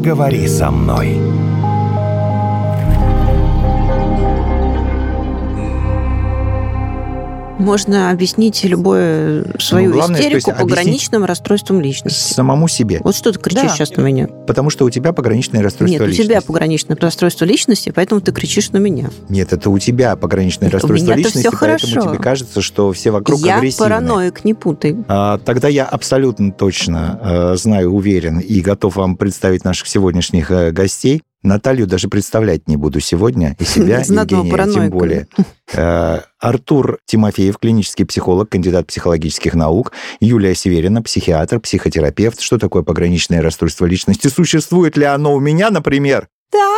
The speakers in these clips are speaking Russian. Поговори со мной. Можно объяснить любую свою истерику пограничным расстройством личности. Самому себе. Вот что ты кричишь сейчас на меня? Потому что у тебя пограничное расстройство личности. Нет, у тебя пограничное расстройство личности, поэтому ты кричишь на меня. Нет, это у тебя пограничное расстройство личности, все хорошо. Поэтому тебе кажется, что все вокруг агрессивны. Я параноик, не путай. Тогда я абсолютно точно знаю, уверен и готов вам представить наших сегодняшних гостей. Наталью даже представлять не буду сегодня, и себя, Евгения, тем более. Артур Тимофеев, клинический психолог, кандидат психологических наук. Юлия Северина, психиатр, психотерапевт. Что такое пограничное расстройство личности? Существует ли оно у меня, например? Да,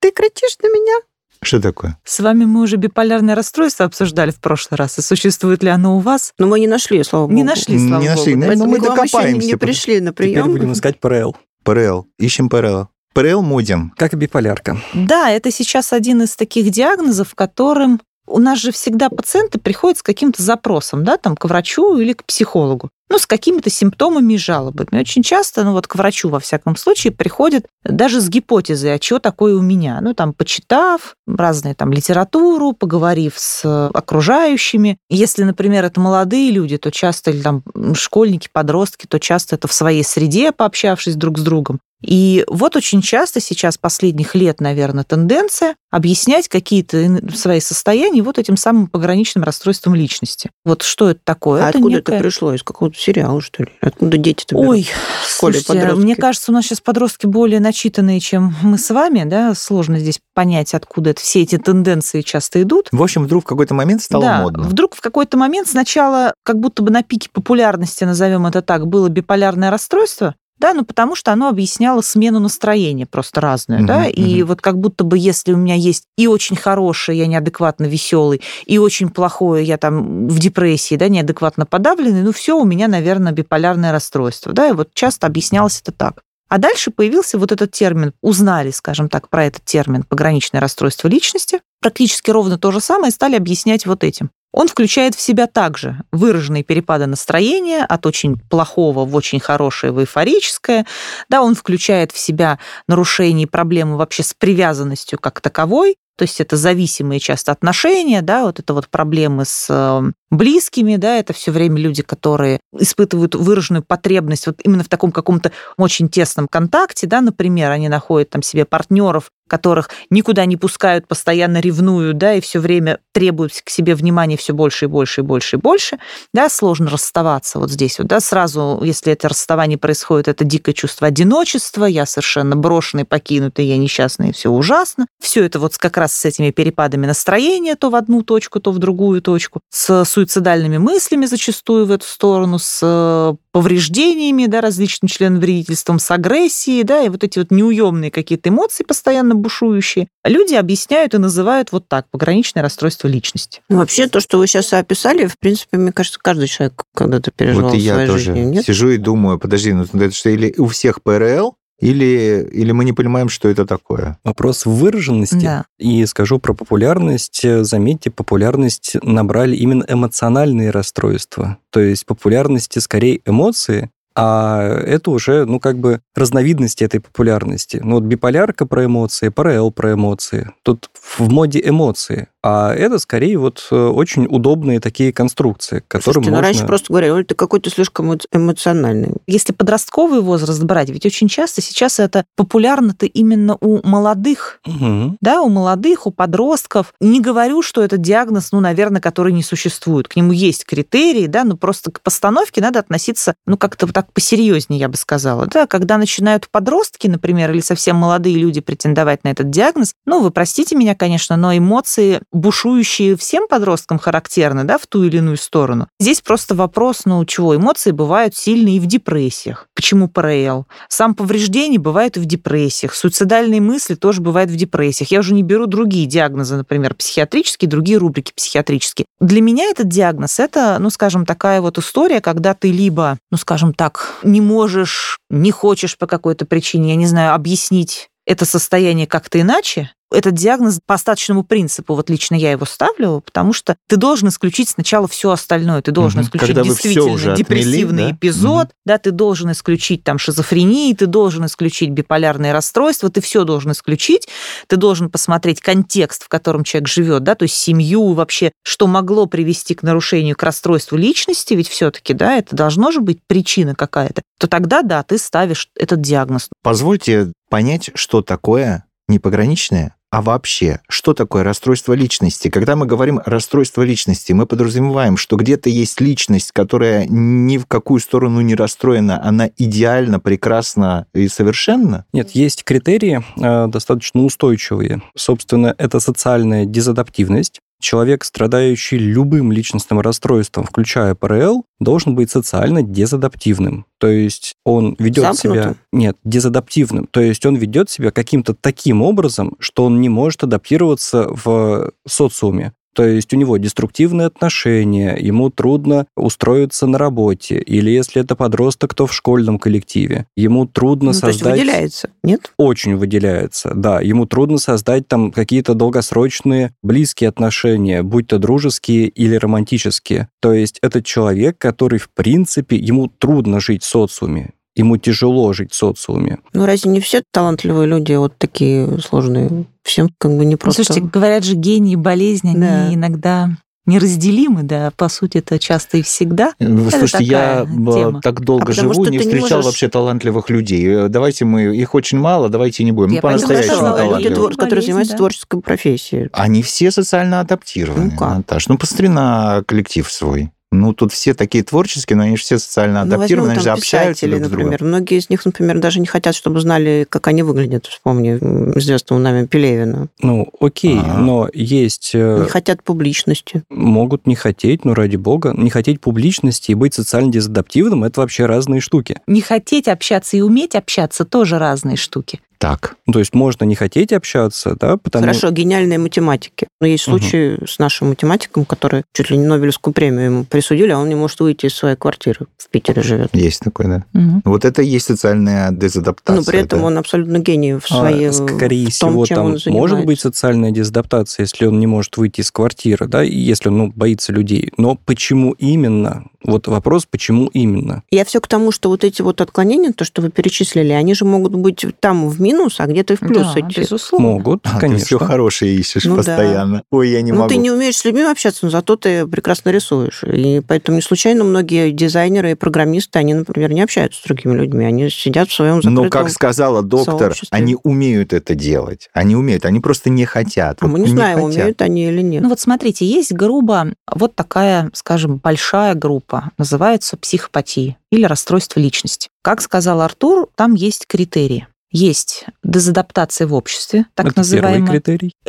ты кричишь на меня. Что такое? С вами мы уже биполярное расстройство обсуждали в прошлый раз. И существует ли оно у вас? Но мы не нашли, слава богу. Не нашли, слава богу. Поэтому мы докопаемся. Не пришли на прием. Теперь будем искать ПРЛ. ПРЛ. Ищем ПРЛ. ПРЛ моден. Как и биполярка. Да, это сейчас один из таких диагнозов, которым у нас же всегда пациенты приходят с каким-то запросом, да, там, к врачу или к психологу, ну, с какими-то симптомами и жалобами. Очень часто, ну, вот к врачу, во всяком случае, приходят даже с гипотезой, а чего такое у меня? Ну, там, почитав разную там литературу, поговорив с окружающими. Если, например, это молодые люди, то часто, или там школьники, подростки, то часто это в своей среде, пообщавшись друг с другом. И вот очень часто сейчас, последних лет, наверное, тенденция объяснять какие-то свои состояния вот этим самым пограничным расстройством личности. Вот что это такое? А это откуда это пришло? Из какого-то сериала, что ли? Откуда дети-то берут? Ой, слушайте, мне кажется, у нас сейчас подростки более начитанные, чем мы с вами, да? Сложно здесь понять, откуда это, все эти тенденции часто идут. В общем, вдруг в какой-то момент стало модно. Вдруг в какой-то момент сначала как будто бы на пике популярности, назовем это так, было биполярное расстройство, да, ну потому что оно объясняло смену настроения просто разную, да, и вот как будто бы если у меня есть и очень хорошее, я неадекватно веселый, и очень плохое, я там в депрессии, да, неадекватно подавленный, ну все, у меня, наверное, биполярное расстройство, да, и вот часто объяснялось это так. А дальше появился вот этот термин, узнали, скажем так, про этот термин пограничное расстройство личности, практически ровно то же самое стали объяснять вот этим. Он включает в себя также выраженные перепады настроения от очень плохого в очень хорошее, в эйфорическое. Да, он включает в себя нарушение и проблемы вообще с привязанностью как таковой. То есть это зависимые часто отношения, да, вот это вот проблемы с близкими, да, это все время люди, которые испытывают выраженную потребность вот именно в таком каком-то очень тесном контакте, да, например, они находят там себе партнеров, которых никуда не пускают, постоянно ревнуют, да, и все время требуют к себе внимания все больше и больше и больше и больше, да, сложно расставаться вот здесь вот, да, сразу, если это расставание происходит, это дикое чувство одиночества, я совершенно брошенный, покинутый, я несчастный, все ужасно, все это вот как раз с этими перепадами настроения то в одну точку, то в другую точку, с суицидальными мыслями зачастую в эту сторону, с повреждениями, да, различным членовредительством, с агрессией, да, и вот эти вот неуемные какие-то эмоции постоянно бушующие. Люди объясняют и называют вот так пограничное расстройство личности. Ну, вообще то, что вы сейчас описали, в принципе, мне кажется, каждый человек когда-то переживал в своей жизни. Нет? Сижу и думаю, подожди, ну это что, или у всех ПРЛ, или мы не понимаем, что это такое? Вопрос выраженности. Да. И скажу про популярность. Заметьте, популярность набрали именно эмоциональные расстройства. То есть популярности скорее эмоции, а это уже, ну, как бы разновидности этой популярности. Ну, вот биполярка про эмоции, ПРЛ про эмоции. Тут в моде эмоции. А это, скорее, вот очень удобные такие конструкции, которые можно... Раньше просто говорили, ты какой-то слишком эмоциональный. Если подростковый возраст брать, ведь очень часто сейчас это популярно-то именно у молодых. Угу. Да, у молодых, у подростков. Не говорю, что это диагноз, ну, наверное, который не существует. К нему есть критерии, да, но просто к постановке надо относиться, ну, как-то так посерьезнее, я бы сказала. Да, когда начинают подростки, например, или совсем молодые люди претендовать на этот диагноз, ну, вы простите меня, конечно, но эмоции, бушующие всем подросткам, характерны, да, в ту или иную сторону. Здесь просто вопрос, ну, чего? Эмоции бывают сильные и в депрессиях. Почему ПРЛ? Сам повреждение бывает и в депрессиях. Суицидальные мысли тоже бывают в депрессиях. Я уже не беру другие диагнозы, например, психиатрические, другие рубрики психиатрические. Для меня этот диагноз, это, ну, скажем, такая вот история, когда ты либо, ну, скажем так, не можешь, не хочешь по какой-то причине, я не знаю, объяснить это состояние как-то иначе, Этот диагноз по остаточному принципу, вот лично я его ставлю, потому что ты должен исключить сначала все остальное. Ты должен исключить действительно депрессивный эпизод, да, ты должен исключить там шизофрению, ты должен исключить биполярное расстройство, ты все должен исключить, ты должен посмотреть контекст, в котором человек живет, да, то есть семью, вообще, что могло привести к нарушению, к расстройству личности, ведь все-таки, да, это должна же быть причина какая-то, то тогда, да, ты ставишь этот диагноз. Позвольте понять, что такое не пограничное, а вообще, что такое расстройство личности? Когда мы говорим расстройство личности, мы подразумеваем, что где-то есть личность, которая ни в какую сторону не расстроена, она идеально, прекрасна и совершенна? Нет, есть критерии достаточно устойчивые. Собственно, это социальная дезадаптивность. Человек, страдающий любым личностным расстройством, включая ПРЛ, должен быть социально дезадаптивным. То есть он ведет себя... Нет, дезадаптивным. То есть он ведет себя каким-то таким образом, что он не может адаптироваться в социуме. То есть у него деструктивные отношения, ему трудно устроиться на работе, или если это подросток, то в школьном коллективе. Ему трудно создать... То есть выделяется, нет? Очень выделяется, да. Ему трудно создать там какие-то долгосрочные близкие отношения, будь то дружеские или романтические. То есть это человек, который, в принципе, ему трудно жить в социуме. Ему тяжело жить в социуме. Ну, разве не все талантливые люди вот такие сложные? Всем как бы не просто... Слушайте, говорят же, гении, болезни, да, они иногда неразделимы, да, по сути, это часто и всегда. Вы, слушайте, я тема. Так долго живу, не встречал вообще талантливых людей. Давайте мы... Их очень мало, давайте не будем. Мы по-настоящему талантливые. Люди, которые занимаются творческой профессией. Они все социально адаптированы, Наташ. Ну, посмотри на коллектив свой. Ну, тут все такие творческие, но они же все социально адаптированы, они же общаются друг с другом. Многие из них, например, даже не хотят, чтобы знали, как они выглядят. Вспомни известного нами Пелевина. Ну, окей, но есть... Не хотят публичности. Могут не хотеть, ну, ради бога. Не хотеть публичности и быть социально дезадаптивным – это вообще разные штуки. Не хотеть общаться и уметь общаться – тоже разные штуки. Так. То есть можно не хотеть общаться, да, потому... Хорошо, гениальные математики. Но есть случаи с нашим математиком, который чуть ли не Нобелевскую премию ему присудили, а он не может выйти из своей квартиры. В Питере живет. Есть такой, да. Вот это и есть социальная дезадаптация. Но при этом он абсолютно гений в своей... Скорее в том, всего, чем там он занимается. Может быть социальная дезадаптация, если он не может выйти из квартиры, да, и если он боится людей. Но почему именно? Вот вопрос, почему именно? Я все к тому, что вот эти вот отклонения, то, что вы перечислили, они же могут быть там в минус, а где-то и в плюс идти. Безусловно. Могут, конечно. Ты все хорошее ищешь постоянно. Да. Ой, я не могу. Ну, ты не умеешь с людьми общаться, но зато ты прекрасно рисуешь. И поэтому не случайно многие дизайнеры и программисты, они, например, не общаются с другими людьми, они сидят в своем закрытом сообществе. Но, как сказала доктор, они умеют это делать. Они умеют, они просто не хотят. А вот мы не знаем, умеют они или нет. Ну, вот смотрите, есть грубо вот такая, скажем, большая группа, называется психопатия или расстройство личности. Как сказал Артур, там есть критерии. Есть дезадаптация в обществе, так называемая.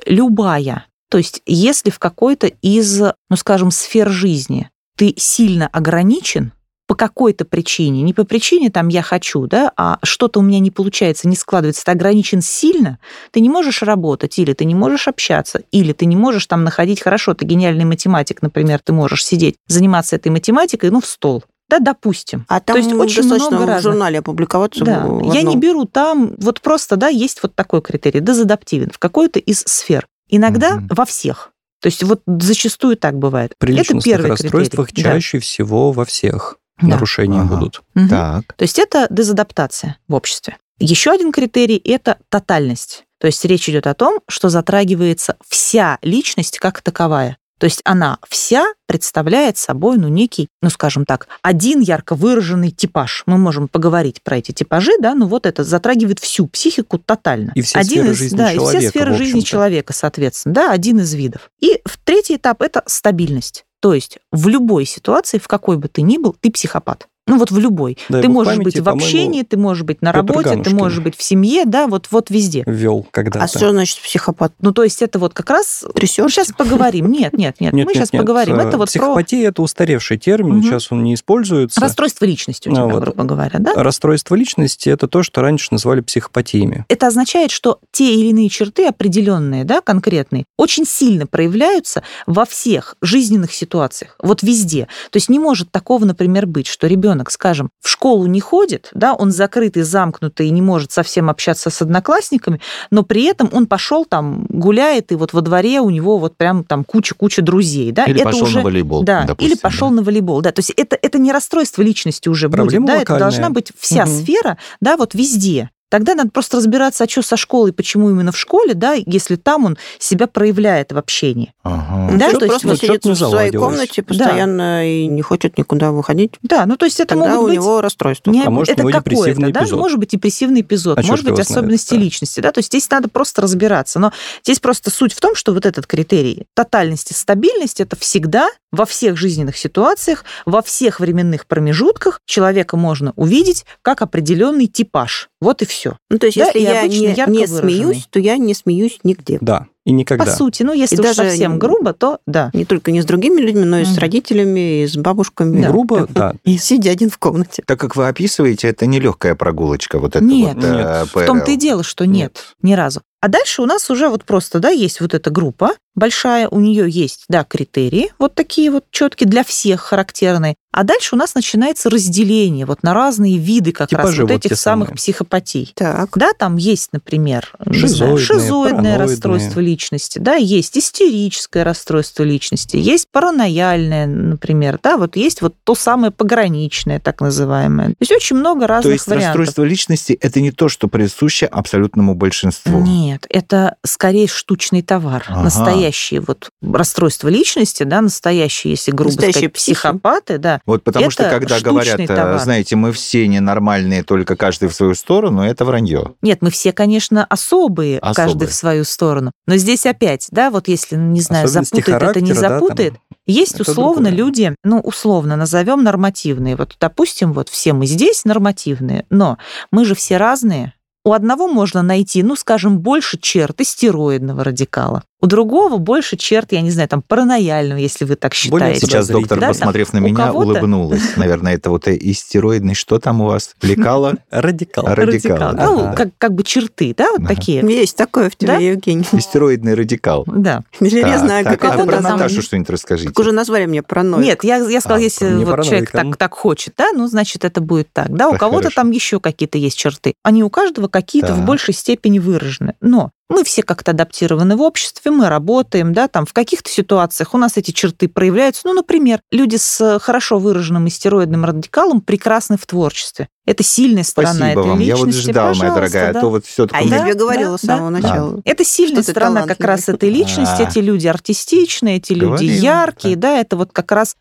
Любая. То есть если в какой-то из, ну скажем, сфер жизни ты сильно ограничен по какой-то причине, не по причине там «я хочу», да, а что-то у меня не получается, не складывается, ты ограничен сильно, ты не можешь работать, или ты не можешь общаться, или ты не можешь там находить, хорошо, ты гениальный математик, например, ты можешь сидеть, заниматься этой математикой, ну, в стол. Да, допустим. А там очень много в журнале опубликоваться. Да. Я не беру там, вот просто, да, есть вот такой критерий, дезадаптивен в какой-то из сфер. Иногда во всех. То есть вот зачастую так бывает. При личностных расстройствах чаще всего во всех нарушения будут. Так. То есть это дезадаптация в обществе. Еще один критерий – это тотальность. То есть речь идет о том, что затрагивается вся личность как таковая. То есть она вся представляет собой, ну, некий, ну, скажем так, один ярко выраженный типаж. Мы можем поговорить про эти типажи, да, но вот это затрагивает всю психику тотально. И все сферы жизни человека. И все сферы жизни человека, соответственно, да, один из видов. И третий этап – это стабильность. То есть в любой ситуации, в какой бы ты ни был, ты психопат. Ну, вот в любой. Ты можешь быть в общении, ты можешь быть на работе, ты можешь быть в семье, да, вот везде. Ввел когда-то. А что значит психопат? Ну, то есть это вот как раз... Трясёшься? Мы сейчас поговорим. Нет, мы сейчас поговорим. Психопатия – это устаревший термин, сейчас он не используется. Расстройство личности у тебя, грубо говоря, да? Расстройство личности – это то, что раньше называли психопатиями. Это означает, что те или иные черты определенные, да, конкретные, очень сильно проявляются во всех жизненных ситуациях, вот везде. То есть не может такого, например, быть, что ребенок ребенок, скажем, в школу не ходит, да, он закрытый, замкнутый и не может совсем общаться с одноклассниками, но при этом он пошел там гуляет, и вот во дворе у него вот прям там куча друзей, да? Или это пошел уже на волейбол, да, допустим, или пошел, да, на волейбол, да. То есть это не расстройство личности уже проблема будет, да, локальная. Это должна быть вся сфера, да, вот везде. Тогда надо просто разбираться, а что со школой, почему именно в школе, да, если там он себя проявляет в общении. Ага. Да, то есть он сидит в своей комнате постоянно, да, и не хочет никуда выходить. Да, ну то есть это тогда могут быть... у него расстройство. Не... А может, это какое-то, да, может быть, депрессивный эпизод, а может быть, особенности, да, личности, да, то есть здесь надо просто разбираться. Но здесь просто суть в том, что вот этот критерий тотальности, стабильности, это всегда во всех жизненных ситуациях, во всех временных промежутках человека можно увидеть как определенный типаж. Вот и все. Ну, то есть, да, если я не смеюсь, то я не смеюсь нигде. Да, и никогда. По сути, ну, если даже совсем грубо, то да. Не только не с другими людьми, но и с родителями, и с бабушками. Да. Грубо, да. И сидя один в комнате. Так как вы описываете, это не легкая прогулочка, вот это нет, вот нет. ПРЛ. В том-то и дело, что нет, ни разу. А дальше у нас уже вот просто, да, есть вот эта группа большая, у нее есть, да, критерии вот такие вот четкие, для всех характерные. А дальше у нас начинается разделение вот на разные виды как типа раз вот этих самых психопатий. Так. Да, там есть, например, шизоидное расстройство личности, да, есть истерическое расстройство личности, есть паранояльное, например, да, вот есть вот то самое пограничное, так называемое. То есть очень много разных вариантов. То есть расстройство личности – это не то, что присуще абсолютному большинству? Нет, это скорее штучный товар. Ага. Настоящие вот расстройства личности, да, настоящие, если грубо сказать, психопаты, да. Вот потому это что, когда говорят, товар, знаете, мы все ненормальные, только каждый в свою сторону, это вранье. Нет, мы все, конечно, особые, каждый в свою сторону. Но здесь опять, да, вот если, не знаю, запутает это, не запутает, да, там, есть условно другое. Люди, ну, условно назовем нормативные. Вот, допустим, вот все мы здесь нормативные, но мы же все разные. У одного можно найти, ну, скажем, больше черт истероидного радикала. У другого больше черт, я не знаю, там, паранояльного, если вы так считаете. Более сейчас доктор, да, посмотрев там, на меня, улыбнулась. Наверное, это вот истероидный, что там у вас? Лекало? Радикал. Радикал. Ну, как бы черты, да, вот такие. Есть такое в теории, Евгений. Истероидный радикал. Да. Я знаю, как это. А про Наташу что-нибудь расскажите. Так уже назвали меня параноик. Нет, я сказала, если вот человек так хочет, да, ну, значит, это будет так. Да, у кого-то там еще какие-то есть черты. Они у каждого какие-то в большей степени выражены. Но мы все как-то адаптированы в обществе, мы работаем, да, там в каких-то ситуациях у нас эти черты проявляются. Ну, например, люди с хорошо выраженным истероидным радикалом прекрасны в творчестве. Это сильная сторона этой личности. Я вот ждал, моя дорогая, да, а то вот все такое. А я тебе говорила с самого начала. Да. Это сильная сторона как раз этой личности. Эти люди артистичные, эти люди яркие, да, это вот как раз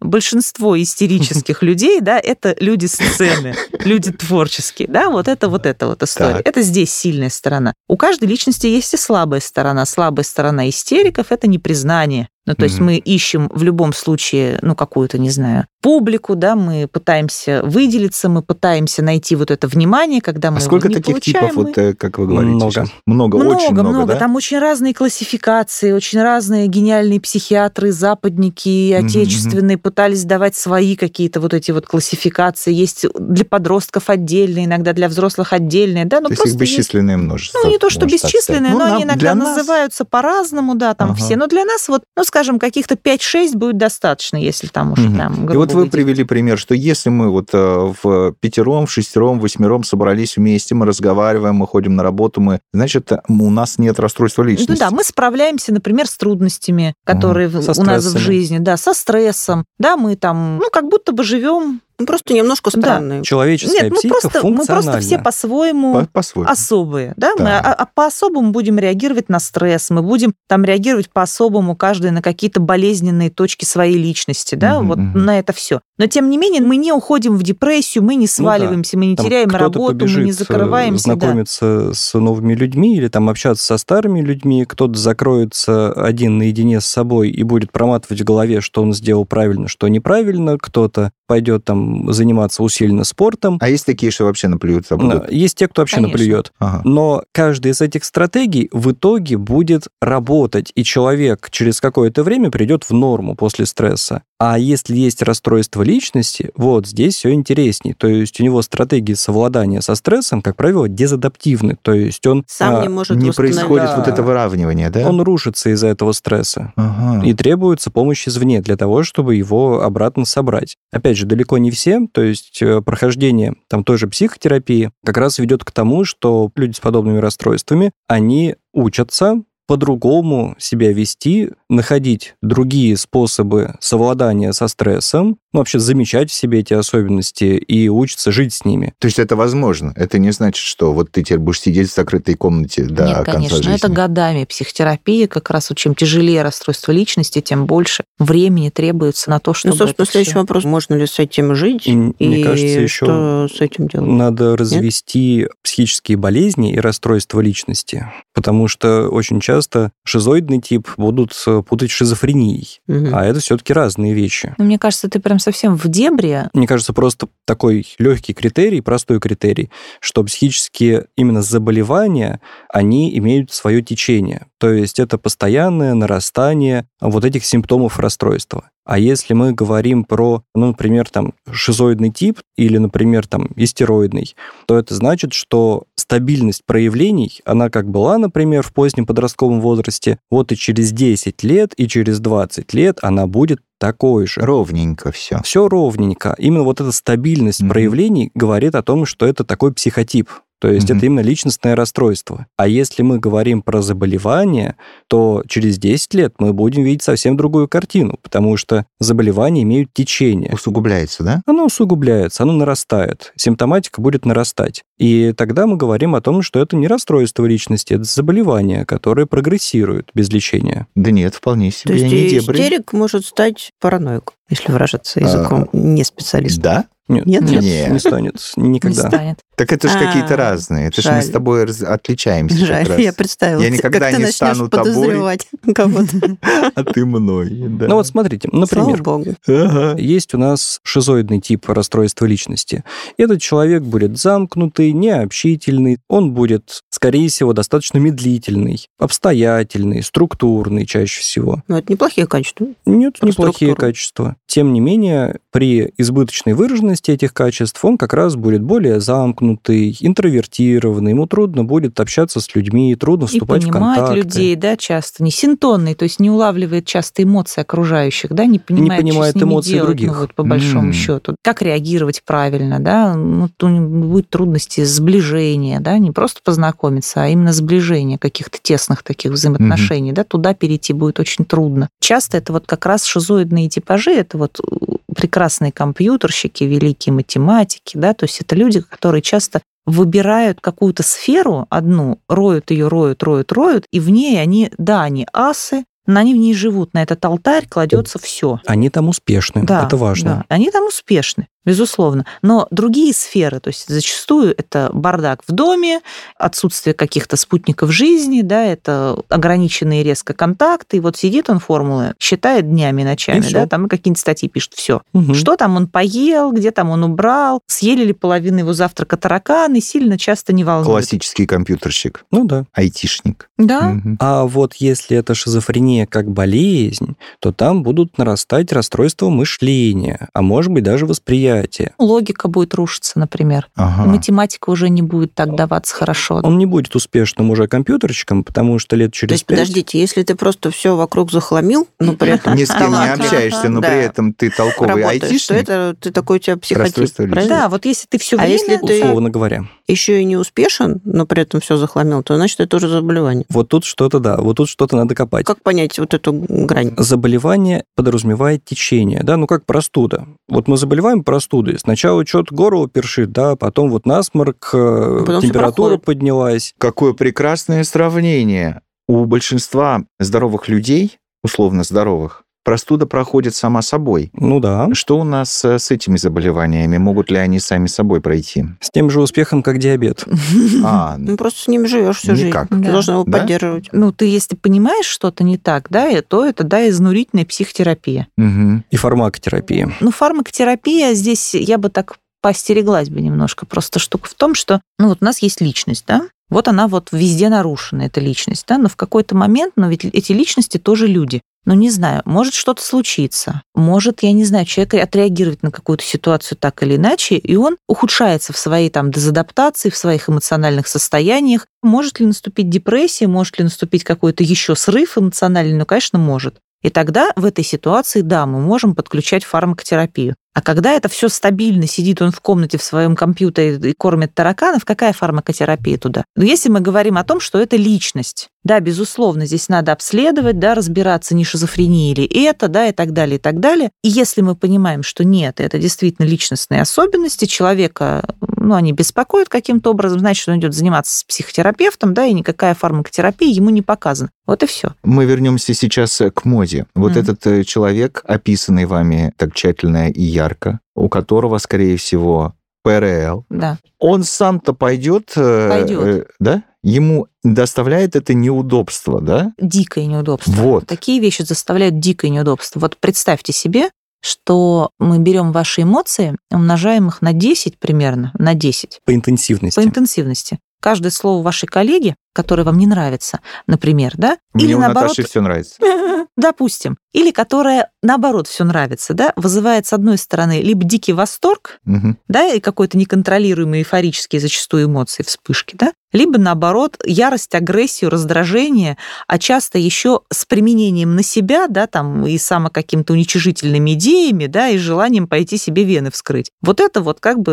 большинство истерических людей, да, это люди сцены, люди творческие, да, вот это история. Это здесь сильная сторона. У каждой личности есть и слабая сторона. Слабая сторона истериков – это непризнание. Ну, то есть мы ищем в любом случае, ну, какую-то, не знаю, публику, да, мы пытаемся выделиться, мы пытаемся найти вот это внимание, когда мы его не получаем. А сколько таких типов, вот, как вы говорите? Много, очень много, да? Там очень разные классификации, очень разные гениальные психиатры, западники, отечественные пытались давать свои какие-то вот эти вот классификации. Есть для подростков отдельные, иногда для взрослых отдельные, да, но то просто есть их бесчисленное множество. Ну, не то, что бесчисленное, но они иногда называются по-разному, да, там все. Но для нас вот, ну, скажем, каких-то 5-6 будет достаточно, если там уже там... И вот вы привели пример, что если мы вот в 5-м, 6-м, 8-м собрались вместе, мы разговариваем, мы ходим на работу, мы, значит, у нас нет расстройства личности. Ну да, мы справляемся, например, с трудностями, которые у нас в жизни, да, со стрессом, да, мы там, ну, как будто бы живем... Просто немножко странные. Да. Человеческая психика функциональна. Мы просто все по-своему особые. Да? Да. Мы по-особому будем реагировать на стресс, мы будем там реагировать по-особому каждый на какие-то болезненные точки своей личности, да, вот на это все. Но, тем не менее, мы не уходим в депрессию, мы не сваливаемся, мы не там теряем работу, мы не закрываемся. Кто-то побежит знакомиться с новыми людьми или там общаться со старыми людьми, кто-то закроется один наедине с собой и будет проматывать в голове, что он сделал правильно, что неправильно, кто-то пойдет там заниматься усиленно спортом. А есть такие, что вообще наплюют? Да, есть те, кто вообще наплюет. Ага. Но каждая из этих стратегий в итоге будет работать, и человек через какое-то время придет в норму после стресса. А если есть расстройство личности, вот здесь все интересней. То есть у него стратегии совладания со стрессом, как правило, дезадаптивны. То есть он не происходит вот это выравнивание, да? Он рушится из-за этого стресса. Ага. И требуется помощь извне для того, чтобы его обратно собрать. Опять же, далеко не все. То есть прохождение там той же психотерапии как раз ведет к тому, что люди с подобными расстройствами, они учатся по-другому себя вести, находить другие способы совладания со стрессом, ну, вообще замечать в себе эти особенности и учиться жить с ними. То есть это возможно? Это не значит, что вот ты теперь будешь сидеть в закрытой комнате до конца жизни? Нет, конечно, это годами психотерапии. Как раз вот чем тяжелее расстройство личности, тем больше времени требуется на то, чтобы... Ну, собственно, следующий вопрос, можно ли с этим жить? И мне кажется, еще с этим делать? Надо развести психические болезни и расстройства личности, потому что очень часто шизоидный тип будут путать с шизофренией. Угу. А это все-таки разные вещи. Мне кажется, ты прям совсем в дебри. Мне кажется, просто такой легкий критерий, простой критерий, что психические именно заболевания, они имеют свое течение. То есть это постоянное нарастание вот этих симптомов расстройства. А если мы говорим про, ну, например, там, шизоидный тип или, например, там, истероидный, то это значит, что стабильность проявлений, она как была, например, в позднем подростковом возрасте, вот и через 10 лет, и через 20 лет она будет такой же. Ровненько все. Все ровненько. Именно вот эта стабильность проявлений говорит о том, что это такой психотип. То есть это именно личностное расстройство. А если мы говорим про заболевание, то через 10 лет мы будем видеть совсем другую картину, потому что заболевания имеют течение. Усугубляется, да? Оно усугубляется, оно нарастает. Симптоматика будет нарастать. И тогда мы говорим о том, что это не расстройство личности, это заболевание, которое прогрессирует без лечения. Да нет, вполне себе. То есть истерик может стать параноиком, если выражаться языком не специалиста. Да? Нет, не станет. Никогда. Не станет. Так это же какие-то разные. Это же мы с тобой отличаемся. Жаль, я представила. Я никогда не стану тобой. Подозревать кого-то. А ты мной. Да. Ну вот смотрите, например, слава богу. Ага. Есть у нас шизоидный тип расстройства личности. Этот человек будет замкнутый, необщительный. Он будет, скорее всего, достаточно медлительный, обстоятельный, структурный чаще всего. Но это неплохие качества. Нет, неплохие качества. Тем не менее, при избыточной выраженности этих качеств, он как раз будет более замкнутый, интровертированный, ему трудно будет общаться с людьми, трудно вступать в контакты. И понимать людей, да, часто, не синтонный, то есть не улавливает часто эмоции окружающих, да, не понимает что с ними эмоции делать, других. Ну, вот, по большому счету. Как реагировать правильно, да, ну, будут трудности сближения, да, не просто познакомиться, а именно сближение каких-то тесных таких взаимоотношений, да, туда перейти будет очень трудно. Часто это вот как раз шизоидные типажи, это вот прекрасные компьютерщики, великие математики, да, то есть это люди, которые часто выбирают какую-то сферу одну, роют ее, роют, и в ней они, да, они асы, но они в ней живут, на этот алтарь кладется все. Они там успешны, да, это важно. Да, они там успешны, безусловно. Но другие сферы, то есть зачастую это бардак в доме, отсутствие каких-то спутников жизни, да, это ограниченные резко контакты, и вот сидит он формулы, считает днями, ночами, и да, там и какие-нибудь статьи пишет, все. Угу. Что там он поел, где там он убрал, съели ли половину его завтрака тараканы, сильно часто не волнует. Классический компьютерщик. Ну да. Айтишник. Да. Угу. А вот если это шизофрения как болезнь, то там будут нарастать расстройства мышления, а может быть даже восприятия. Логика будет рушиться, например. Ага. Математика уже не будет так даваться хорошо. Он не будет успешным уже компьютерщиком, потому что лет через 5... То есть, подождите, если ты просто все вокруг захламил, но при этом... Ни с кем не общаешься, но при этом ты толковый айтишник. Ты такой, у тебя психотип. Да, вот если ты все время... Условно говоря. Еще и не успешен, но при этом все захламил, то значит, это уже заболевание. Вот тут что-то, да, вот тут что-то надо копать. Как понять вот эту грань? Заболевание подразумевает течение, да, ну как простуда. Вот мы заболеваем простудой. Сначала что-то горло першит, да, потом вот насморк, потом температура поднялась. Какое прекрасное сравнение. У большинства здоровых людей, условно здоровых, простуда проходит сама собой. Ну да. Что у нас с этими заболеваниями? Могут ли они сами собой пройти? С тем же успехом, как диабет. Ну просто с ним живешь всю жизнь. Никак. Ты должен его поддерживать. Ну ты, если понимаешь, что-то не так, да, то это, да, изнурительная психотерапия. И фармакотерапия. Ну фармакотерапия здесь, я бы так поостереглась бы немножко. Просто штука в том, что ну вот у нас есть личность, да, вот она вот везде нарушена, эта личность, да, но в какой-то момент, но ведь эти личности тоже люди. Ну, не знаю, может что-то случиться. Может, я не знаю, человек отреагирует на какую-то ситуацию так или иначе, и он ухудшается в своей дезадаптации, в своих эмоциональных состояниях. Может ли наступить депрессия, может ли наступить какой-то еще срыв эмоциональный? Ну, конечно, может. И тогда в этой ситуации, да, мы можем подключать фармакотерапию. А когда это все стабильно, сидит он в комнате в своем компьютере и кормит тараканов, какая фармакотерапия туда? Но если мы говорим о том, что это личность, да, безусловно, здесь надо обследовать, да, разбираться, не шизофрения ли это, да, и так далее, и так далее. И если мы понимаем, что нет, это действительно личностные особенности человека, ну, они беспокоят каким-то образом, значит, он идет заниматься с психотерапевтом, да, и никакая фармакотерапия ему не показана. Вот и все. Мы вернемся сейчас к моде. Вот этот человек, описанный вами так тщательно и ярко, у которого, скорее всего, ПРЛ. Да. Он сам-то пойдет. Да? Ему доставляет это неудобство, да? Дикое неудобство. Вот. Такие вещи заставляют дикое неудобство. Вот представьте себе, что мы берем ваши эмоции, умножаем их на 10 примерно, на 10. По интенсивности. Каждое слово вашей коллеги, которое вам не нравится, например, да? Мне или у наоборот... Наташи все нравится. Допустим. Или которое, наоборот, все нравится, да, вызывает, с одной стороны, либо дикий восторг, да, и какой-то неконтролируемый эйфорический зачастую эмоции, вспышки, да, либо, наоборот, ярость, агрессию, раздражение, а часто еще с применением на себя, да, и само какими-то уничижительными идеями, да, и желанием пойти себе вены вскрыть. Вот это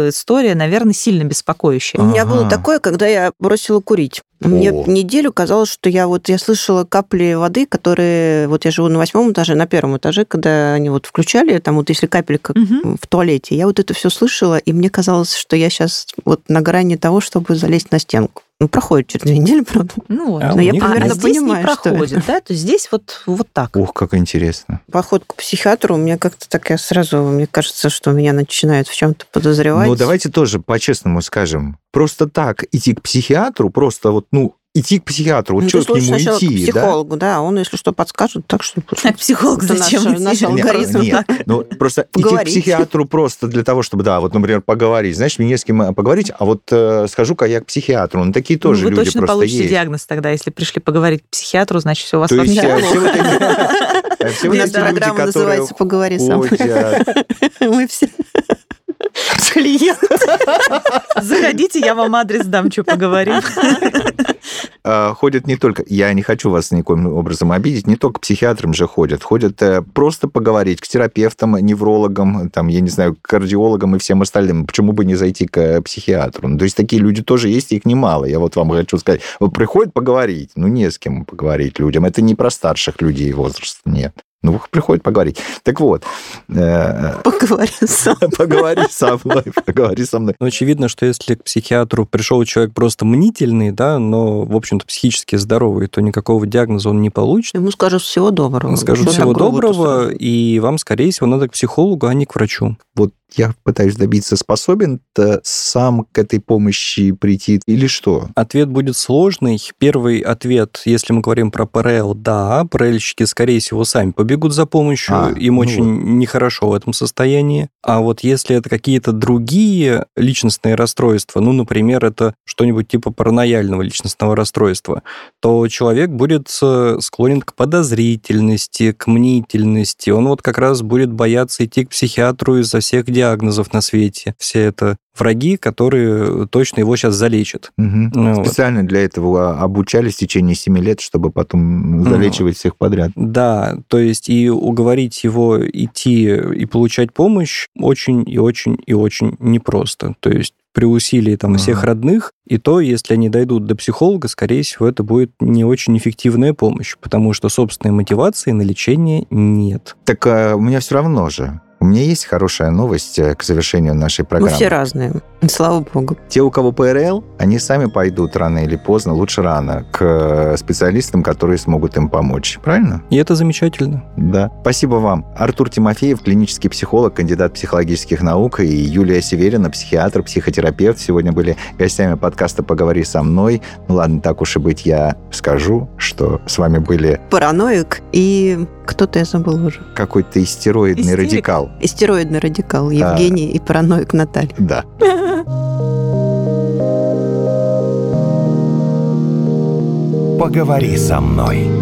история, наверное, сильно беспокоящая. У меня было такое, когда я бросила курить. Мне неделю казалось, что я слышала капли воды, которые, я живу на 8-м этаже, на 1-м этаже, когда они включали, если капелька в туалете, я это все слышала, и мне казалось, что я сейчас на грани того, чтобы залезть на стенку. Проходит через 2 недели, правда. Но я примерно понимаю, не что проходит, это. Да? То есть здесь так. Ох, как интересно. Поход к психиатру у меня как-то так, мне кажется, что меня начинают в чем-то подозревать. Ну, давайте тоже по-честному скажем. Просто так идти к психиатру, идти к психиатру, чё к нему идти, к психологу, да, он, если что, подскажет, так что... А к психологу зачем идти? Просто идти к психиатру просто для того, чтобы, например, поговорить. Знаешь, мне не с кем поговорить, а схожу-ка я к психиатру. Ну, такие тоже люди просто есть. Вы точно получите диагноз тогда, если пришли поговорить к психиатру, значит, все у вас все есть программа называется «Поговори со мной». Мы все... Клиент. Заходите, я вам адрес дам, что поговорим. Ходят не только... Я не хочу вас никоим образом обидеть. Не только к психиатрам же ходят. Ходят просто поговорить к терапевтам, неврологам, кардиологам и всем остальным. Почему бы не зайти к психиатру? То есть такие люди тоже есть, их немало. Я вам хочу сказать. Приходят поговорить. Не с кем поговорить людям. Это не про старших людей возраста, нет. Приходит поговорить. Так вот. Поговори со мной. Очевидно, что если к психиатру пришел человек просто мнительный, да, но, в общем-то, психически здоровый, то никакого диагноза он не получит. Ему скажут всего доброго. И вам, скорее всего, надо к психологу, а не к врачу. Я пытаюсь добиться, способен-то сам к этой помощи прийти или что? Ответ будет сложный. Первый ответ, если мы говорим про ПРЛ, да, ПРЛщики, скорее всего, сами побегут за помощью, им очень нехорошо в этом состоянии. А если это какие-то другие личностные расстройства, например, это что-нибудь типа паранояльного личностного расстройства, то человек будет склонен к подозрительности, к мнительности. Он как раз будет бояться идти к психиатру из-за всех диагнозов на свете. Все это враги, которые точно его сейчас залечат. Специально для этого обучались в течение 7 лет, чтобы потом залечивать всех подряд. Да, то есть и уговорить его идти и получать помощь очень и очень и очень непросто. То есть при усилии всех родных, и то, если они дойдут до психолога, скорее всего, это будет не очень эффективная помощь, потому что собственной мотивации на лечение нет. Так у меня все равно же. У меня есть хорошая новость к завершению нашей программы. Мы все разные, слава богу. Те, у кого ПРЛ, они сами пойдут рано или поздно, лучше рано, к специалистам, которые смогут им помочь. Правильно? И это замечательно. Да. Спасибо вам. Артур Тимофеев, клинический психолог, кандидат психологических наук, и Юлия Северина, психиатр, психотерапевт, сегодня были гостями подкаста «Поговори со мной». Ладно, так уж и быть, я скажу, что с вами были... Параноик и... Кто-то я забыл уже. Какой-то истероидный радикал. Истероидный радикал Евгений и параноик Наталья. Да. Поговори со мной.